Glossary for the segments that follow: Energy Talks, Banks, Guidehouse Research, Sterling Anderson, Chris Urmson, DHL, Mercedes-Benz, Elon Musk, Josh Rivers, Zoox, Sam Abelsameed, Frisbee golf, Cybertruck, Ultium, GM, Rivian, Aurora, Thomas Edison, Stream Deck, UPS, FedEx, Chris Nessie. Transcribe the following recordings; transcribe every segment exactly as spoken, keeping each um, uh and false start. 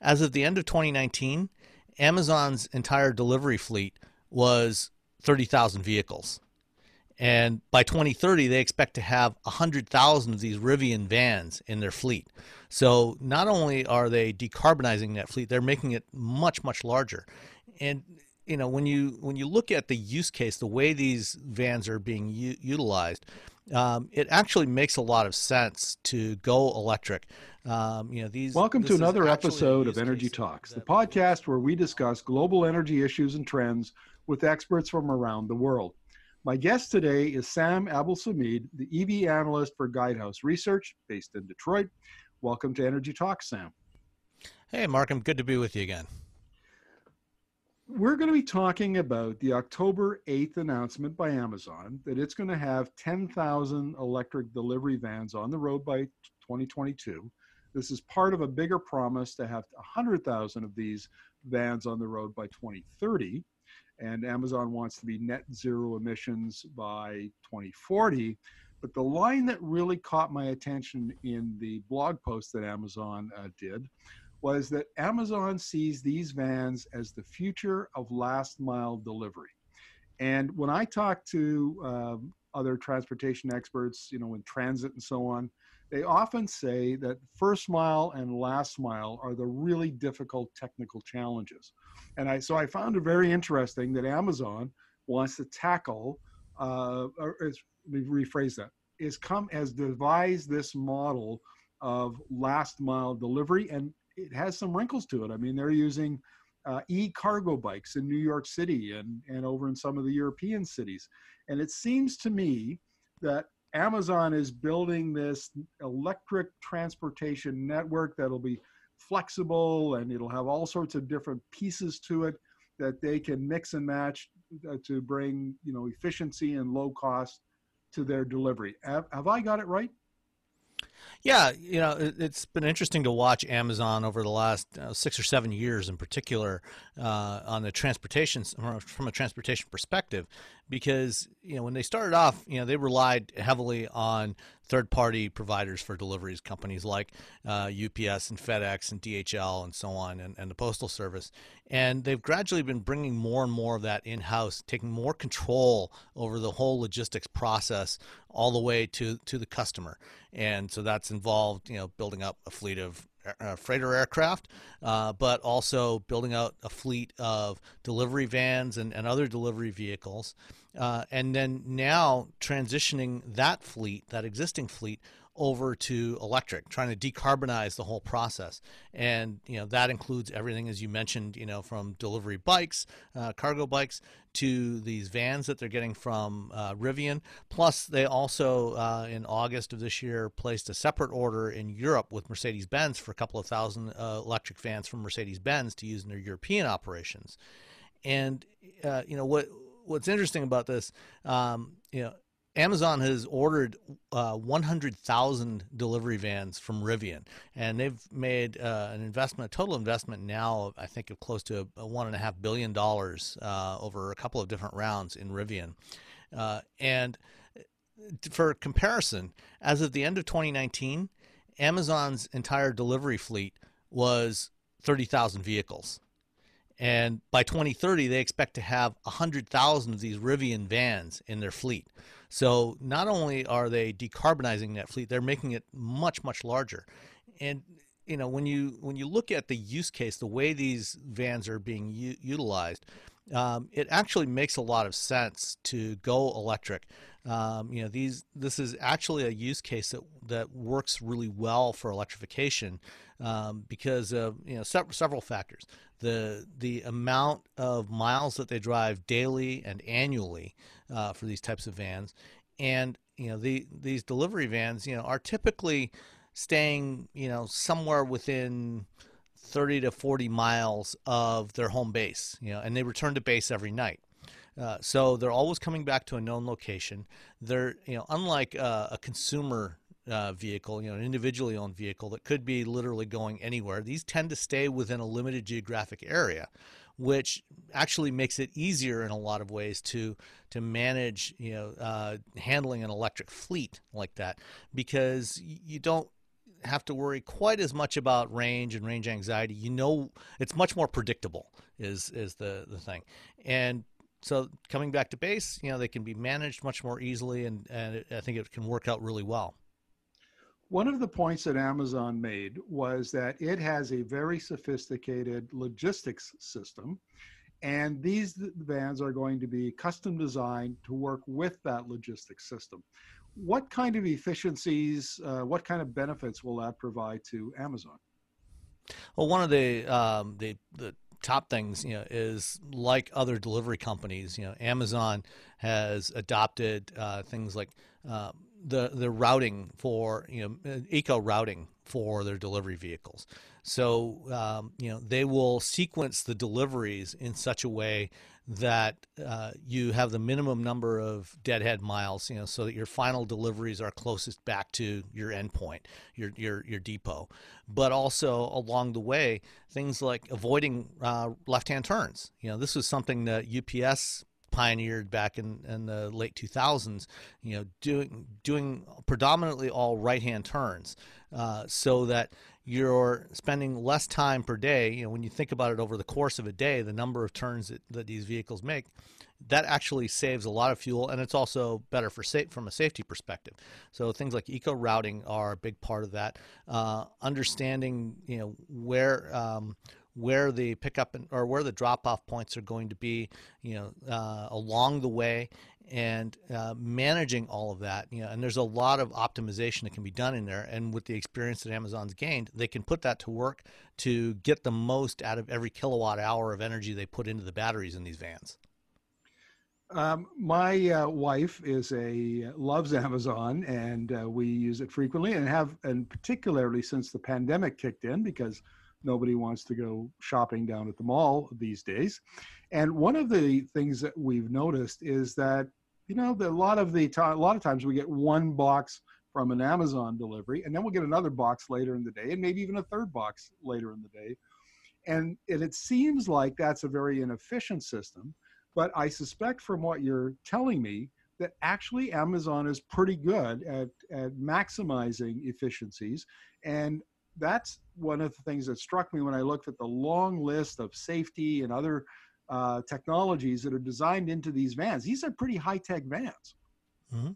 As of the end of twenty nineteen, Amazon's entire delivery fleet was thirty thousand vehicles. And by twenty thirty, they expect to have one hundred thousand of these Rivian vans in their fleet. So not only are they decarbonizing that fleet, they're making it much, much larger. And you know, when you when you look at the use case, the way these vans are being u utilized, um, it actually makes a lot of sense to go electric. Um, you know, these. Welcome to another episode of Energy Talks, the podcast where we discuss global energy issues and trends with experts from around the world. My guest today is Sam Abelsameed, the E V analyst for Guidehouse Research, based in Detroit. Welcome to Energy Talks, Sam. Hey, Markham, good to be with you again. We're going to be talking about the October eighth announcement by Amazon that it's going to have ten thousand electric delivery vans on the road by twenty twenty-two. This is part of a bigger promise to have one hundred thousand of these vans on the road by twenty thirty. And Amazon wants to be net zero emissions by twenty forty. But the line that really caught my attention in the blog post that Amazon uh, did was that Amazon sees these vans as the future of last mile delivery. And when I talk to um, other transportation experts, you know, in transit and so on, they often say that first mile and last mile are the really difficult technical challenges. And I, so I found it very interesting that Amazon wants to tackle, uh, or is, let me rephrase that, is come, has devised this model of last mile delivery, and it has some wrinkles to it. I mean, they're using uh, e-cargo bikes in New York City and, and over in some of the European cities. And it seems to me that Amazon is building this electric transportation network that'll be flexible, and it'll have all sorts of different pieces to it that they can mix and match to bring, you know, efficiency and low cost to their delivery. Have, have I got it right? Yeah, you know, it's been interesting to watch Amazon over the last uh, six or seven years in particular uh, on the transportation, from a transportation perspective, because, you know, when they started off, you know, they relied heavily on third-party providers for deliveries, companies like uh, U P S and FedEx and D H L and so on, and, and the Postal Service. And they've gradually been bringing more and more of that in-house, taking more control over the whole logistics process all the way to, to the customer. And so that's involved, you know, building up a fleet of Uh, freighter aircraft, uh, but also building out a fleet of delivery vans and, and other delivery vehicles, uh, and then now transitioning that fleet, that existing fleet, over to electric, trying to decarbonize the whole process. And, you know, that includes everything, as you mentioned, you know, from delivery bikes, uh, cargo bikes, to these vans that they're getting from uh, Rivian. Plus, they also, uh, in August of this year, placed a separate order in Europe with Mercedes-Benz for a couple of thousand uh, electric vans from Mercedes-Benz to use in their European operations. And, uh, you know, what what's interesting about this, um, you know, Amazon has ordered uh, one hundred thousand delivery vans from Rivian, and they've made uh, an investment, a total investment now, I think, of close to a, a one and a half billion dollars uh, over a couple of different rounds in Rivian. Uh, and for comparison, as of the end of twenty nineteen, Amazon's entire delivery fleet was thirty thousand vehicles. And by twenty thirty, they expect to have one hundred thousand of these Rivian vans in their fleet. So not only are they decarbonizing that fleet, they're making it much, much larger. And, you know, when you when you look at the use case, the way these vans are being u utilized, um, it actually makes a lot of sense to go electric. Um, you know, these this is actually a use case that that works really well for electrification um, because of, you know, se several factors. The the amount of miles that they drive daily and annually uh, for these types of vans, and, you know, the these delivery vans, you know, are typically staying, you know, somewhere within thirty to forty miles of their home base, you know, and they return to base every night. Uh, so they're always coming back to a known location. They're, you know, unlike uh, a consumer uh, vehicle, you know, an individually owned vehicle that could be literally going anywhere, these tend to stay within a limited geographic area, which actually makes it easier in a lot of ways to to manage, you know, uh, handling an electric fleet like that, because you don't have to worry quite as much about range and range anxiety. You know, it's much more predictable is, is the, the thing. And so coming back to base, you know, they can be managed much more easily, and, and it, I think it can work out really well. One of the points that Amazon made was that it has a very sophisticated logistics system, and these vans are going to be custom designed to work with that logistics system. What kind of efficiencies, uh, what kind of benefits will that provide to Amazon? Well, one of the, um, the, the top things, you know, is like other delivery companies, you know, Amazon has adopted uh, things like uh, the the routing for, you know, eco routing for their delivery vehicles. So um, you know, they will sequence the deliveries in such a way that uh, you have the minimum number of deadhead miles, you know, so that your final deliveries are closest back to your endpoint, your your your depot. But also along the way, things like avoiding uh, left-hand turns. You know, this was something that U P S pioneered back in, in the late two thousands, you know, doing doing predominantly all right-hand turns, uh, so that you're spending less time per day. You know, when you think about it over the course of a day, the number of turns that, that these vehicles make, that actually saves a lot of fuel, and it's also better for safe from a safety perspective. So things like eco routing are a big part of that. Uh, understanding, you know, where um, where the pickup and, or where the drop-off points are going to be, you know, uh, along the way, and uh, managing all of that, you know, and there's a lot of optimization that can be done in there. And with the experience that Amazon's gained, they can put that to work to get the most out of every kilowatt hour of energy they put into the batteries in these vans. Um, my uh, wife is a loves Amazon, and uh, we use it frequently, and have, and particularly since the pandemic kicked in, because nobody wants to go shopping down at the mall these days. And one of the things that we've noticed is that, you know, the, a lot of the a lot of times we get one box from an Amazon delivery, and then we'll get another box later in the day, and maybe even a third box later in the day. And, and it seems like that's a very inefficient system, but I suspect from what you're telling me that actually Amazon is pretty good at, at maximizing efficiencies. And that's one of the things that struck me when I looked at the long list of safety and other uh, technologies that are designed into these vans. These are pretty high-tech vans. Mm-hmm.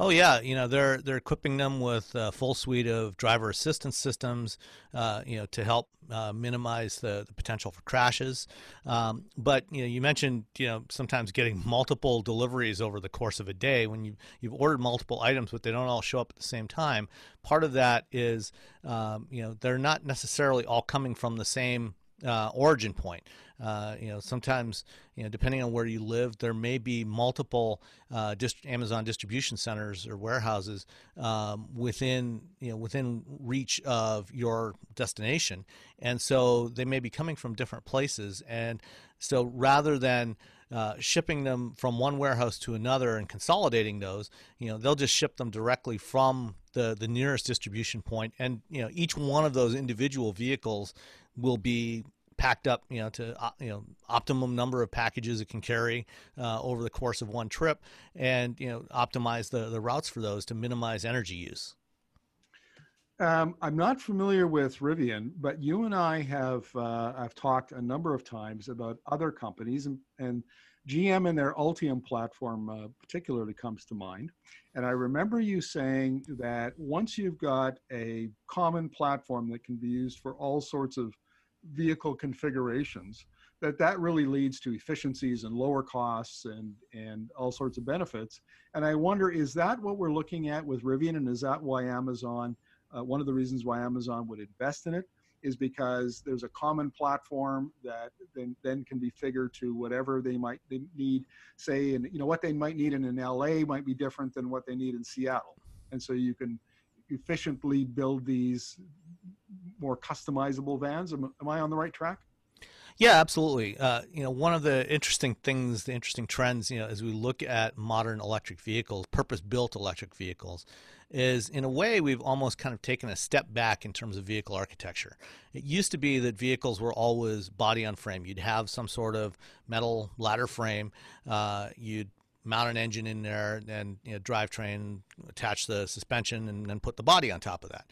Oh yeah, you know, they're they're equipping them with a full suite of driver assistance systems, uh, you know, to help uh, minimize the, the potential for crashes. Um, but you know, you mentioned, you know, sometimes getting multiple deliveries over the course of a day when you you've ordered multiple items, but they don't all show up at the same time. Part of that is, um, you know, they're not necessarily all coming from the same Uh, origin point. Uh, you know, sometimes, you know, depending on where you live, there may be multiple uh, dist Amazon distribution centers or warehouses um, within, you know, within reach of your destination, and so they may be coming from different places. And so rather than Uh, shipping them from one warehouse to another and consolidating those, you know, they'll just ship them directly from the, the nearest distribution point. And, you know, each one of those individual vehicles will be packed up, you know, to, uh, you know, optimum number of packages it can carry uh, over the course of one trip, and, you know, optimize the, the routes for those to minimize energy use. Um, I'm not familiar with Rivian, but you and I have uh, I've talked a number of times about other companies, and, and G M and their Ultium platform uh, particularly comes to mind. And I remember you saying that once you've got a common platform that can be used for all sorts of vehicle configurations, that that really leads to efficiencies and lower costs and, and all sorts of benefits. And I wonder, is that what we're looking at with Rivian, and is that why Amazon... Uh, one of the reasons why Amazon would invest in it is because there's a common platform that then, then can be figured to whatever they might they need, say, and you know what they might need in, in L A might be different than what they need in Seattle. And so you can efficiently build these more customizable vans. Am, am I on the right track? Yeah, absolutely. Uh, you know, one of the interesting things, the interesting trends, you know, as we look at modern electric vehicles, purpose-built electric vehicles, is in a way we've almost kind of taken a step back in terms of vehicle architecture. It used to be that vehicles were always body on frame. You'd have some sort of metal ladder frame. Uh, you'd mount an engine in there, and you know, drivetrain, attach the suspension, and then put the body on top of that.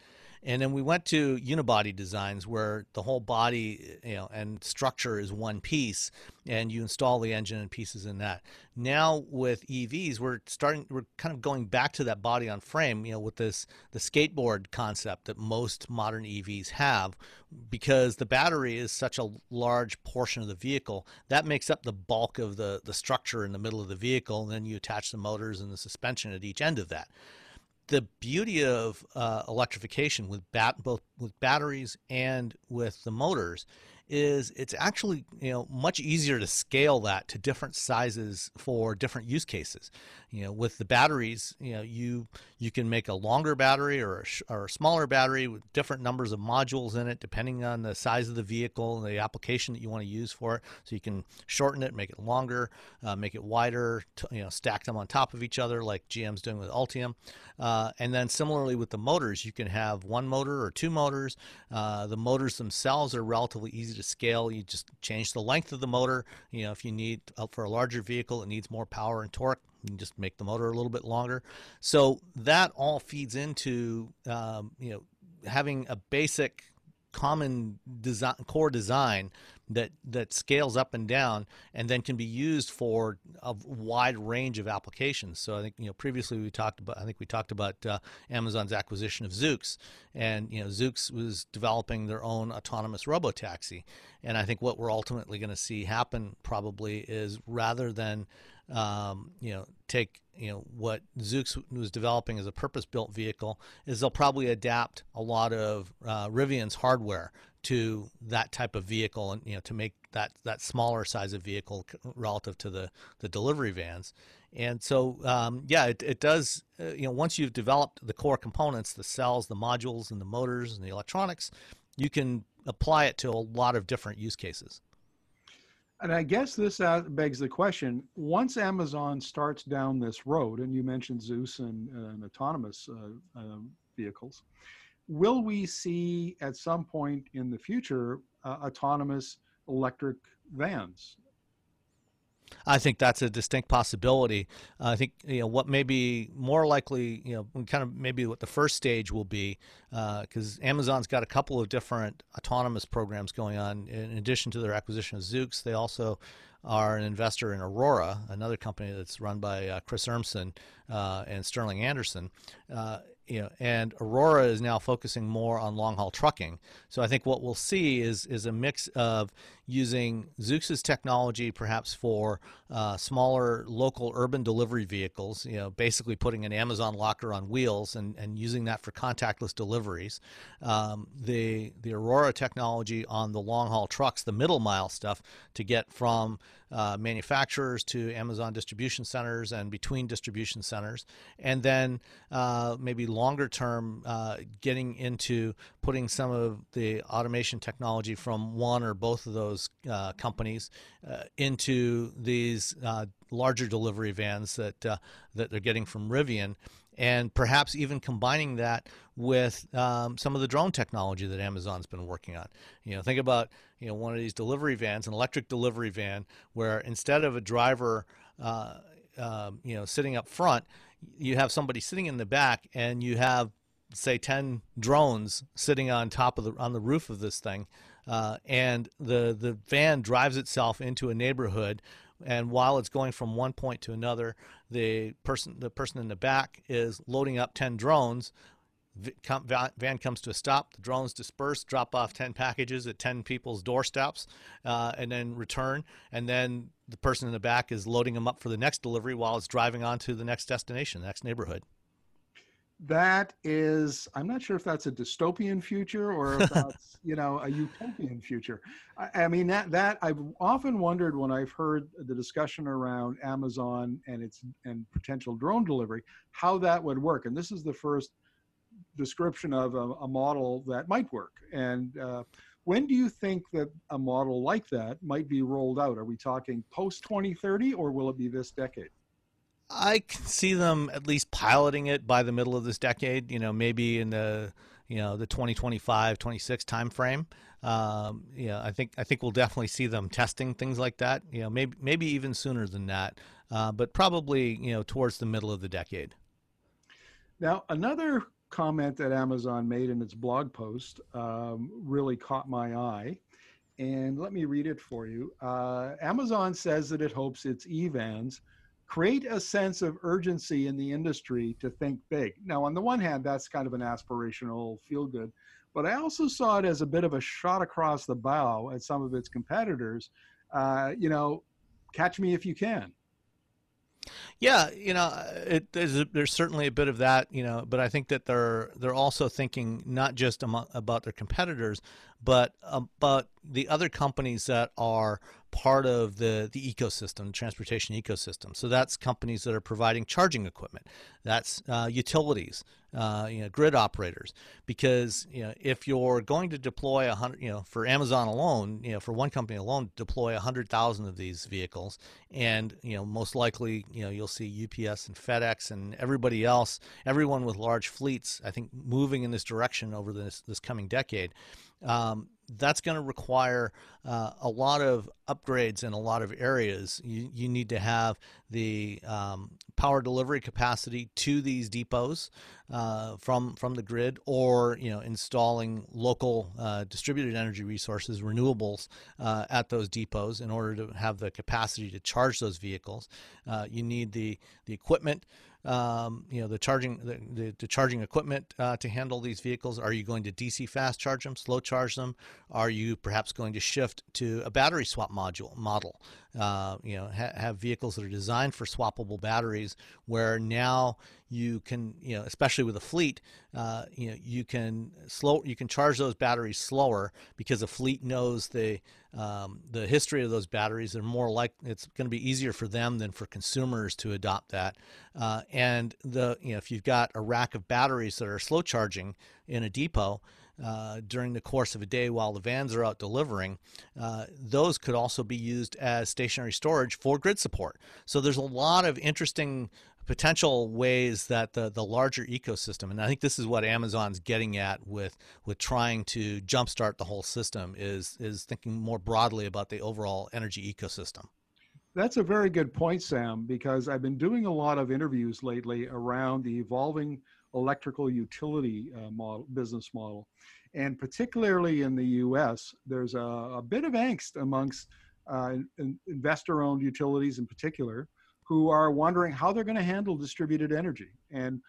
And then we went to unibody designs where the whole body, you know, and structure is one piece, and you install the engine and pieces in that. Now with E Vs, we're starting, we're kind of going back to that body on frame, you know, with this the skateboard concept that most modern E Vs have, because the battery is such a large portion of the vehicle that makes up the bulk of the the structure in the middle of the vehicle, and then you attach the motors and the suspension at each end of that. The beauty of uh, electrification with bat both with batteries and with the motors is it's actually, you know, much easier to scale that to different sizes for different use cases. You know, with the batteries, you know, you you can make a longer battery or a, sh or a smaller battery with different numbers of modules in it, depending on the size of the vehicle and the application that you want to use for it. So you can shorten it, make it longer, uh, make it wider, t you know, stack them on top of each other like G M's doing with Ultium. Uh, and then similarly with the motors, you can have one motor or two motors. Uh, the motors themselves are relatively easy to scale. You just change the length of the motor. You know, if you need uh, for a larger vehicle, it needs more power and torque, you can just make the motor a little bit longer. So that all feeds into um, you know, having a basic common design, core design that that scales up and down, and then can be used for a wide range of applications. So I think, you know, previously we talked about, I think we talked about uh, Amazon's acquisition of Zoox, and you know, Zoox was developing their own autonomous robotaxi, and I think what we're ultimately going to see happen probably is, rather than um, you know, take you know what Zoox was developing as a purpose-built vehicle, is they'll probably adapt a lot of uh, Rivian's hardware to that type of vehicle, and you know, to make that that smaller size of vehicle relative to the the delivery vans. And so um, yeah, it, it does, uh, you know, once you've developed the core components, the cells, the modules, and the motors and the electronics, you can apply it to a lot of different use cases. And I guess this begs the question, once Amazon starts down this road, and you mentioned Zoox and, uh, and autonomous uh, uh, vehicles, will we see at some point in the future uh, autonomous electric vans? I think that's a distinct possibility. Uh, I think, you know, what may be more likely, you know, kind of maybe what the first stage will be, because uh, Amazon's got a couple of different autonomous programs going on. In addition to their acquisition of Zoox, they also are an investor in Aurora, another company that's run by uh, Chris Urmson uh, and Sterling Anderson. Uh, You know, and Aurora is now focusing more on long-haul trucking. So I think what we'll see is is a mix of using Zoox's technology perhaps for uh, smaller local urban delivery vehicles, you know, basically putting an Amazon locker on wheels and, and using that for contactless deliveries. Um, the, the Aurora technology on the long-haul trucks, the middle-mile stuff, to get from uh, manufacturers to Amazon distribution centers and between distribution centers. And then uh, maybe longer term, uh, getting into putting some of the automation technology from one or both of those uh, companies uh, into these uh, larger delivery vans that uh, that they're getting from Rivian, and perhaps even combining that with um, some of the drone technology that Amazon's been working on. You know, think about, you know, one of these delivery vans, an electric delivery van, where instead of a driver, uh, um, you know, sitting up front, you have somebody sitting in the back, and you have, say, ten drones sitting on top of the on the roof of this thing, uh, and the the van drives itself into a neighborhood, and while it's going from one point to another, the person the person in the back is loading up ten drones. Van comes to a stop, the drones disperse, drop off ten packages at ten people's doorsteps, uh, and then return, and then the person in the back is loading them up for the next delivery while it's driving on to the next destination, the next neighborhood. That is, I'm not sure if that's a dystopian future or if that's, you know, a utopian future. I, I mean, that, that I've often wondered when I've heard the discussion around Amazon and its and potential drone delivery, how that would work. And this is the first description of a, a model that might work. And uh, when do you think that a model like that might be rolled out? Are we talking post twenty thirty, or will it be this decade? I can see them at least piloting it by the middle of this decade, you know, maybe in the, you know, the twenty twenty-five, twenty-six timeframe. Um, you know, I think, I think we'll definitely see them testing things like that, you know, maybe, maybe even sooner than that, uh, but probably, you know, towards the middle of the decade. Now, another comment that Amazon made in its blog post um, really caught my eye. And let me read it for you. Uh, Amazon says that it hopes its E vans create a sense of urgency in the industry to think big. Now, on the one hand, that's kind of an aspirational feel good, but I also saw it as a bit of a shot across the bow at some of its competitors. Uh, you know, catch me if you can. Yeah, you know, it, there's, there's certainly a bit of that, you know, but I think that they're they're also thinking not just among, about their competitors, but about the other companies that are part of the, the ecosystem, transportation ecosystem. So that's companies that are providing charging equipment. That's uh, utilities, uh, you know, grid operators. Because, you know, if you're going to deploy a hundred, you know, for Amazon alone, you know, for one company alone, deploy a hundred thousand of these vehicles, and you know, most likely, you know, you'll see U P S and FedEx and everybody else, everyone with large fleets, I think, moving in this direction over this this coming decade. Um, that's going to require uh, a lot of upgrades in a lot of areas. You, you need to have the um, power delivery capacity to these depots uh, from from the grid, or you know, installing local uh, distributed energy resources, renewables uh, at those depots in order to have the capacity to charge those vehicles. Uh, you need the the equipment. Um, you know, the charging, the, the, the charging equipment uh, to handle these vehicles. Are you going to D C fast charge them, slow charge them? Are you perhaps going to shift to a battery swap module model? Uh, you know, ha have vehicles that are designed for swappable batteries, where now you can, you know, especially with a fleet, uh, you know, you can slow, you can charge those batteries slower because a fleet knows the um, the history of those batteries. They're more like it's going to be easier for them than for consumers to adopt that. Uh, And the you know, if you've got a rack of batteries that are slow charging in a depot uh, during the course of a day while the vans are out delivering, uh, those could also be used as stationary storage for grid support. So there's a lot of interesting potential ways that the, the larger ecosystem, and I think this is what Amazon's getting at with with trying to jumpstart the whole system, is is thinking more broadly about the overall energy ecosystem. That's a very good point, Sam, because I've been doing a lot of interviews lately around the evolving electrical utility uh, model, business model. And particularly in the U S, there's a, a bit of angst amongst uh, in, investor-owned utilities in particular, who are wondering how they're going to handle distributed energy. And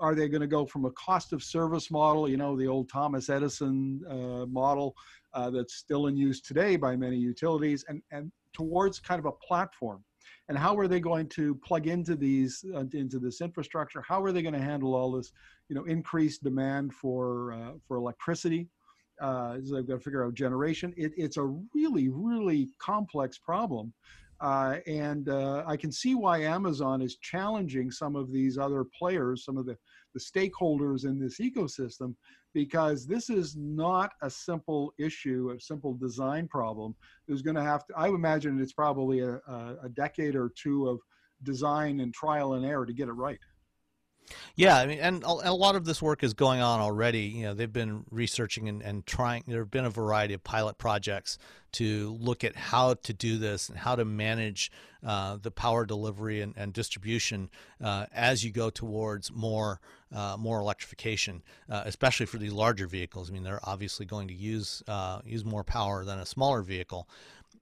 are they going to go from a cost of service model, you know, the old Thomas Edison uh, model uh, that's still in use today by many utilities, and, and towards kind of a platform? And how are they going to plug into these uh, into this infrastructure? How are they going to handle all this, you know, increased demand for uh, for electricity? Uh, so they've got to figure out generation. It, it's a really, really complex problem. Uh, and uh, I can see why Amazon is challenging some of these other players, some of the, the stakeholders in this ecosystem, because this is not a simple issue, a simple design problem. There's going to have to, I would imagine it's probably a, a decade or two of design and trial and error to get it right. Yeah, I mean, and a lot of this work is going on already. You know, they've been researching and, and trying. There have been a variety of pilot projects to look at how to do this and how to manage uh, the power delivery and, and distribution uh, as you go towards more uh, more electrification, uh, especially for these larger vehicles. I mean, they're obviously going to use uh, use more power than a smaller vehicle.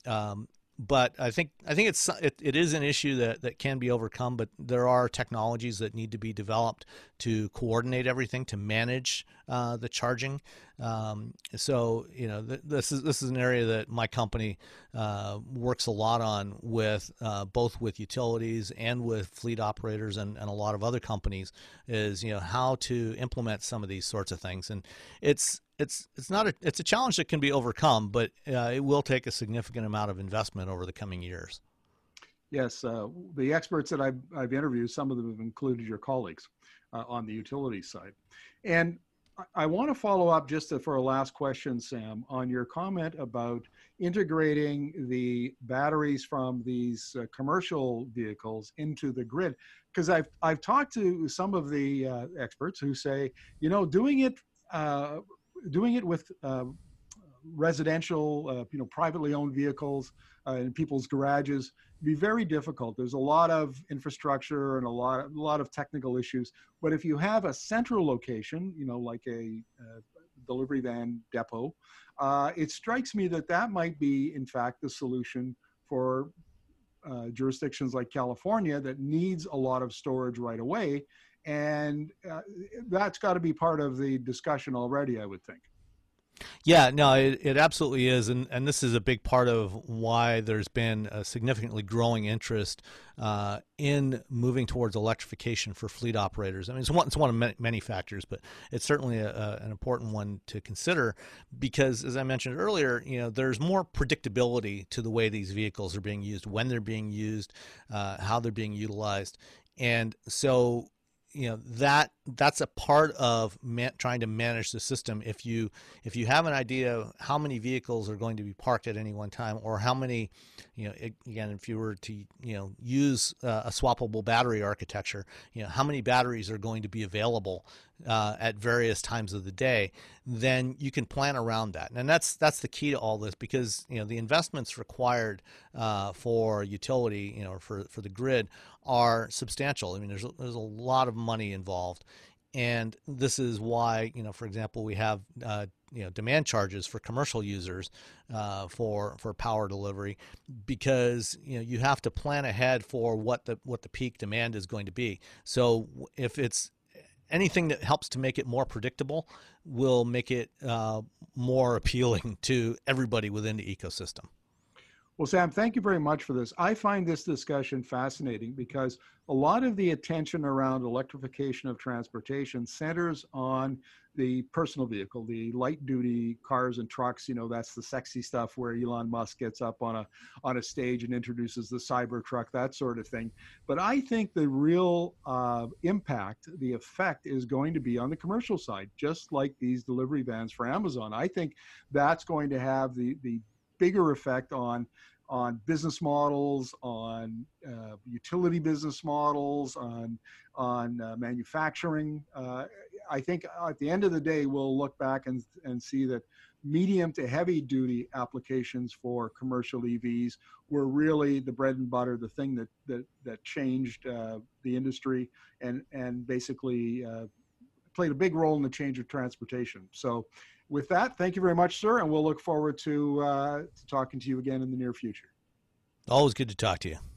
Um, But I think I think it's it, it is an issue that that can be overcome. But there are technologies that need to be developed to coordinate everything, to manage uh, the charging. Um, so you know th this is this is an area that my company uh, works a lot on, with uh, both with utilities and with fleet operators and, and a lot of other companies. Is you know how to implement some of these sorts of things, and it's. It's it's not a it's a challenge that can be overcome, but uh, it will take a significant amount of investment over the coming years. Yes, uh, the experts that I've I've interviewed, some of them have included your colleagues uh, on the utility side, and I, I want to follow up just to, for a last question, Sam, on your comment about integrating the batteries from these uh, commercial vehicles into the grid, because I've I've talked to some of the uh, experts who say, you know, doing it. Uh, doing it with uh, residential, uh, you know, privately owned vehicles uh, in people's garages would be very difficult. There's a lot of infrastructure and a lot, a lot of technical issues. But if you have a central location, you know, like a, a delivery van depot, uh, it strikes me that that might be, in fact, the solution for uh, jurisdictions like California that needs a lot of storage right away. And uh, that's got to be part of the discussion already, I would think. Yeah, no, it, it absolutely is. And, and this is a big part of why there's been a significantly growing interest uh, in moving towards electrification for fleet operators. I mean, it's one, it's one of many, many factors, but it's certainly a, a, an important one to consider because, as I mentioned earlier, you know, there's more predictability to the way these vehicles are being used, when they're being used, uh, how they're being utilized. And so, you know, that that's a part of man, trying to manage the system. If you if you have an idea of how many vehicles are going to be parked at any one time, or how many, you know, it, again, if you were to, you know, use uh, a swappable battery architecture, you know, how many batteries are going to be available uh, at various times of the day, then you can plan around that. And that's that's the key to all this, because, you know, the investments required uh, for utility, you know, for for the grid are substantial. I mean, there's there's a lot of money involved, and this is why, you know, for example, we have uh, you know, demand charges for commercial users uh, for for power delivery, because, you know, you have to plan ahead for what the what the peak demand is going to be. So if it's anything that helps to make it more predictable, will make it uh, more appealing to everybody within the ecosystem. Well, Sam, thank you very much for this. I find this discussion fascinating because a lot of the attention around electrification of transportation centers on the personal vehicle, the light-duty cars and trucks. You know, that's the sexy stuff where Elon Musk gets up on a on a stage and introduces the Cybertruck, that sort of thing. But I think the real uh, impact, the effect, is going to be on the commercial side, just like these delivery vans for Amazon. I think that's going to have the the bigger effect on on business models, on uh, utility business models, on on uh, manufacturing. Uh, I think at the end of the day, we'll look back and and see that medium to heavy duty applications for commercial E Vs were really the bread and butter, the thing that that that changed uh, the industry and and basically uh, played a big role in the change of transportation. So, with that, thank you very much, sir, and we'll look forward to, uh, to talking to you again in the near future. Always good to talk to you.